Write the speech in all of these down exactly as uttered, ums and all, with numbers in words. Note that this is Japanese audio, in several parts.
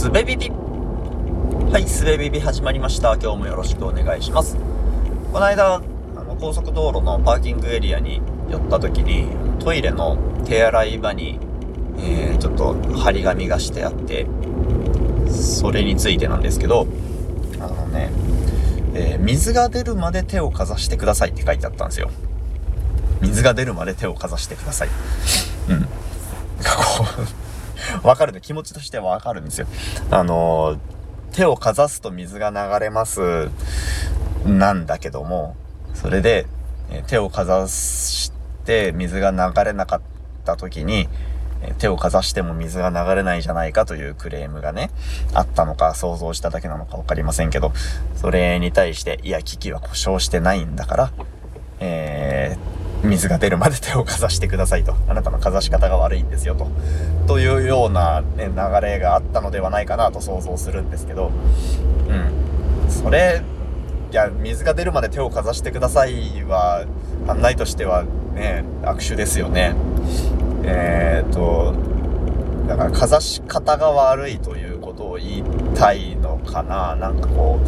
すべビビ。はい、すべビビ始まりました。今日もよろしくお願いします。この間、あの高速道路のパーキングエリアに寄った時に、トイレの手洗い場に、えー、ちょっと張り紙がしてあって、それについてなんですけど、あのね、えー、水が出るまで手をかざしてくださいって書いてあったんですよ。水が出るまで手をかざしてください。うん。わかるね。気持ちとしてはわかるんですよ。あの手をかざすと水が流れますなんだけども、それで手をかざして水が流れなかった時に、手をかざしても水が流れないじゃないかというクレームがねあったのか、想像しただけなのかわかりませんけど、それに対していや機器は故障してないんだから、えー水が出るまで手をかざしてくださいと、あなたのかざし方が悪いんですよとというような、ね、流れがあったのではないかなと想像するんですけど、うん、それいや水が出るまで手をかざしてくださいは案内としてはね悪手ですよね。えーとだからかざし方が悪いということを言いたいのかな。なんかこう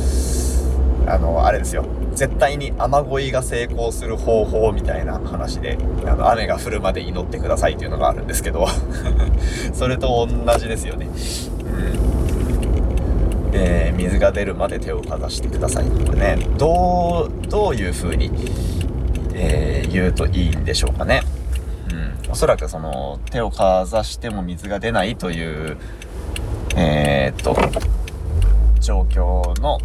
あのあれですよ、絶対に雨乞いが成功する方法みたいな話で、あの雨が降るまで祈ってくださいというのがあるんですけどそれと同じですよね、うんえー、水が出るまで手をかざしてくださいとね、どう、どういう風に、えー、言うといいんでしょうかね、うん、おそらくその手をかざしても水が出ないというえー、っと状況の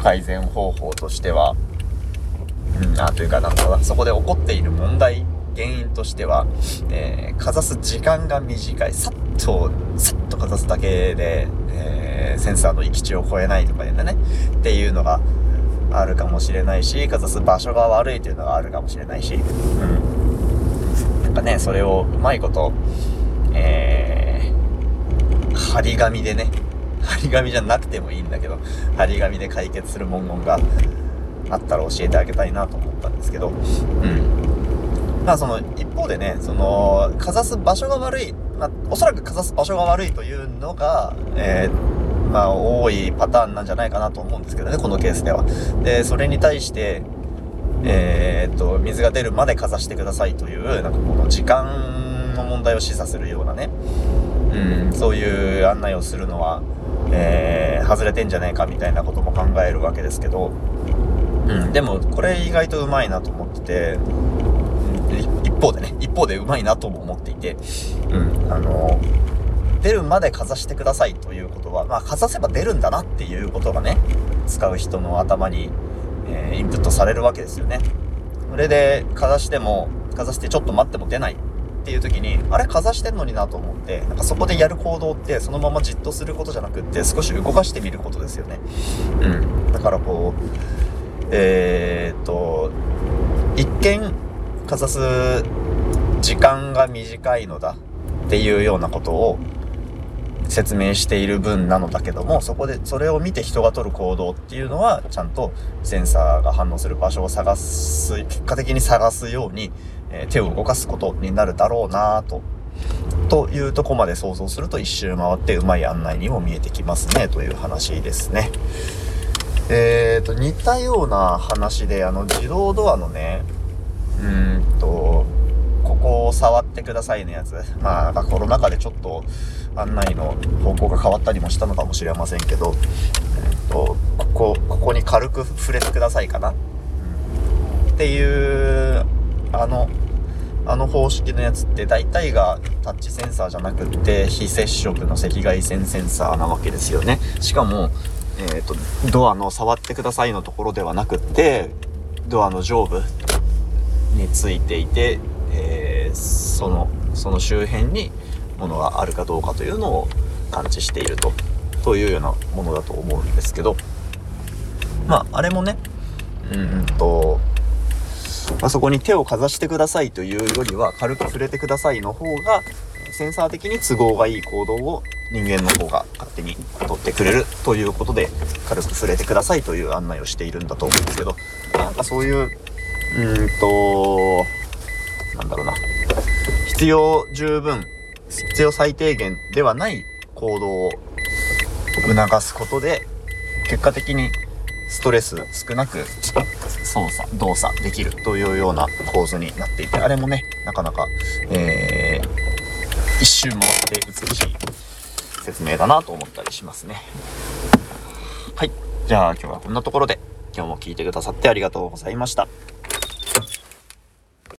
改善方法としては、うん、あというかなんかそこで起こっている問題原因としては、えー、かざす時間が短い、さっとさっとかざすだけで、えー、センサーの域値を超えないとかねっていうのがあるかもしれないし、かざす場所が悪いというのがあるかもしれないし、うん、なんかねそれをうまいこと、えー、張り紙でね。張り紙じゃなくてもいいんだけど、張り紙で解決する文言があったら教えてあげたいなと思ったんですけど、うん、まあその一方でね、そのかざす場所が悪い、まあ、おそらくかざす場所が悪いというのが、えーまあ、多いパターンなんじゃないかなと思うんですけどね、このケースでは。でそれに対して、えー、っと水が出るまでかざしてくださいというなんかこの時間の問題を示唆するようなね、うん、そういう案内をするのは。えー、外れてんじゃねえかみたいなことも考えるわけですけど、うん、でもこれ意外とうまいなと思ってて、一方でね一方でうまいなとも思っていて、うん、あの出るまでかざしてくださいということは、まあ、かざせば出るんだなっていうことがね使う人の頭に、えー、インプットされるわけですよね。それでかざしてもかざしてちょっと待っても出ないっていう時に、あれかざしてんのになと思って、なんかそこでやる行動ってそのままじっとすることじゃなくって少し動かしてみることですよね、うん、だからこうえー、っと一見かざす時間が短いのだっていうようなことを説明している分なのだけども、そこでそれを見て人が取る行動っていうのはちゃんとセンサーが反応する場所を探す、結果的に探すように、えー、手を動かすことになるだろうなぁとというとこまで想像すると、一周回ってうまい案内にも見えてきますねという話ですね。えーと似たような話で、あの自動ドアのねうーんとここを触ってくださいのやつ、まあコロナ禍でちょっと案内の方向が変わったりもしたのかもしれませんけど、えー、とここここに軽く触れてくださいかな、うん、っていうあのあの方式のやつって大体がタッチセンサーじゃなくって非接触の赤外線センサーなわけですよね。しかも、えー、とドアの触ってくださいのところではなくってドアの上部についていて、えー、その、その周辺にものがあるかどうかというのを感知していると、というようなものだと思うんですけど、まああれもね、うんと、まあ、そこに手をかざしてくださいというよりは軽く触れてくださいの方がセンサー的に都合がいい行動を人間の方が勝手に取ってくれるということで、軽く触れてくださいという案内をしているんだと思うんですけど、なんかそういううんとなんだろうな、必要十分必要最低限ではない行動を促すことで結果的にストレス少なく操作動作できるというような構図になっていて、あれもねなかなか、えー、一周回って美しい説明だなと思ったりしますね。はい、じゃあ今日はこんなところで、今日も聞いてくださってありがとうございました。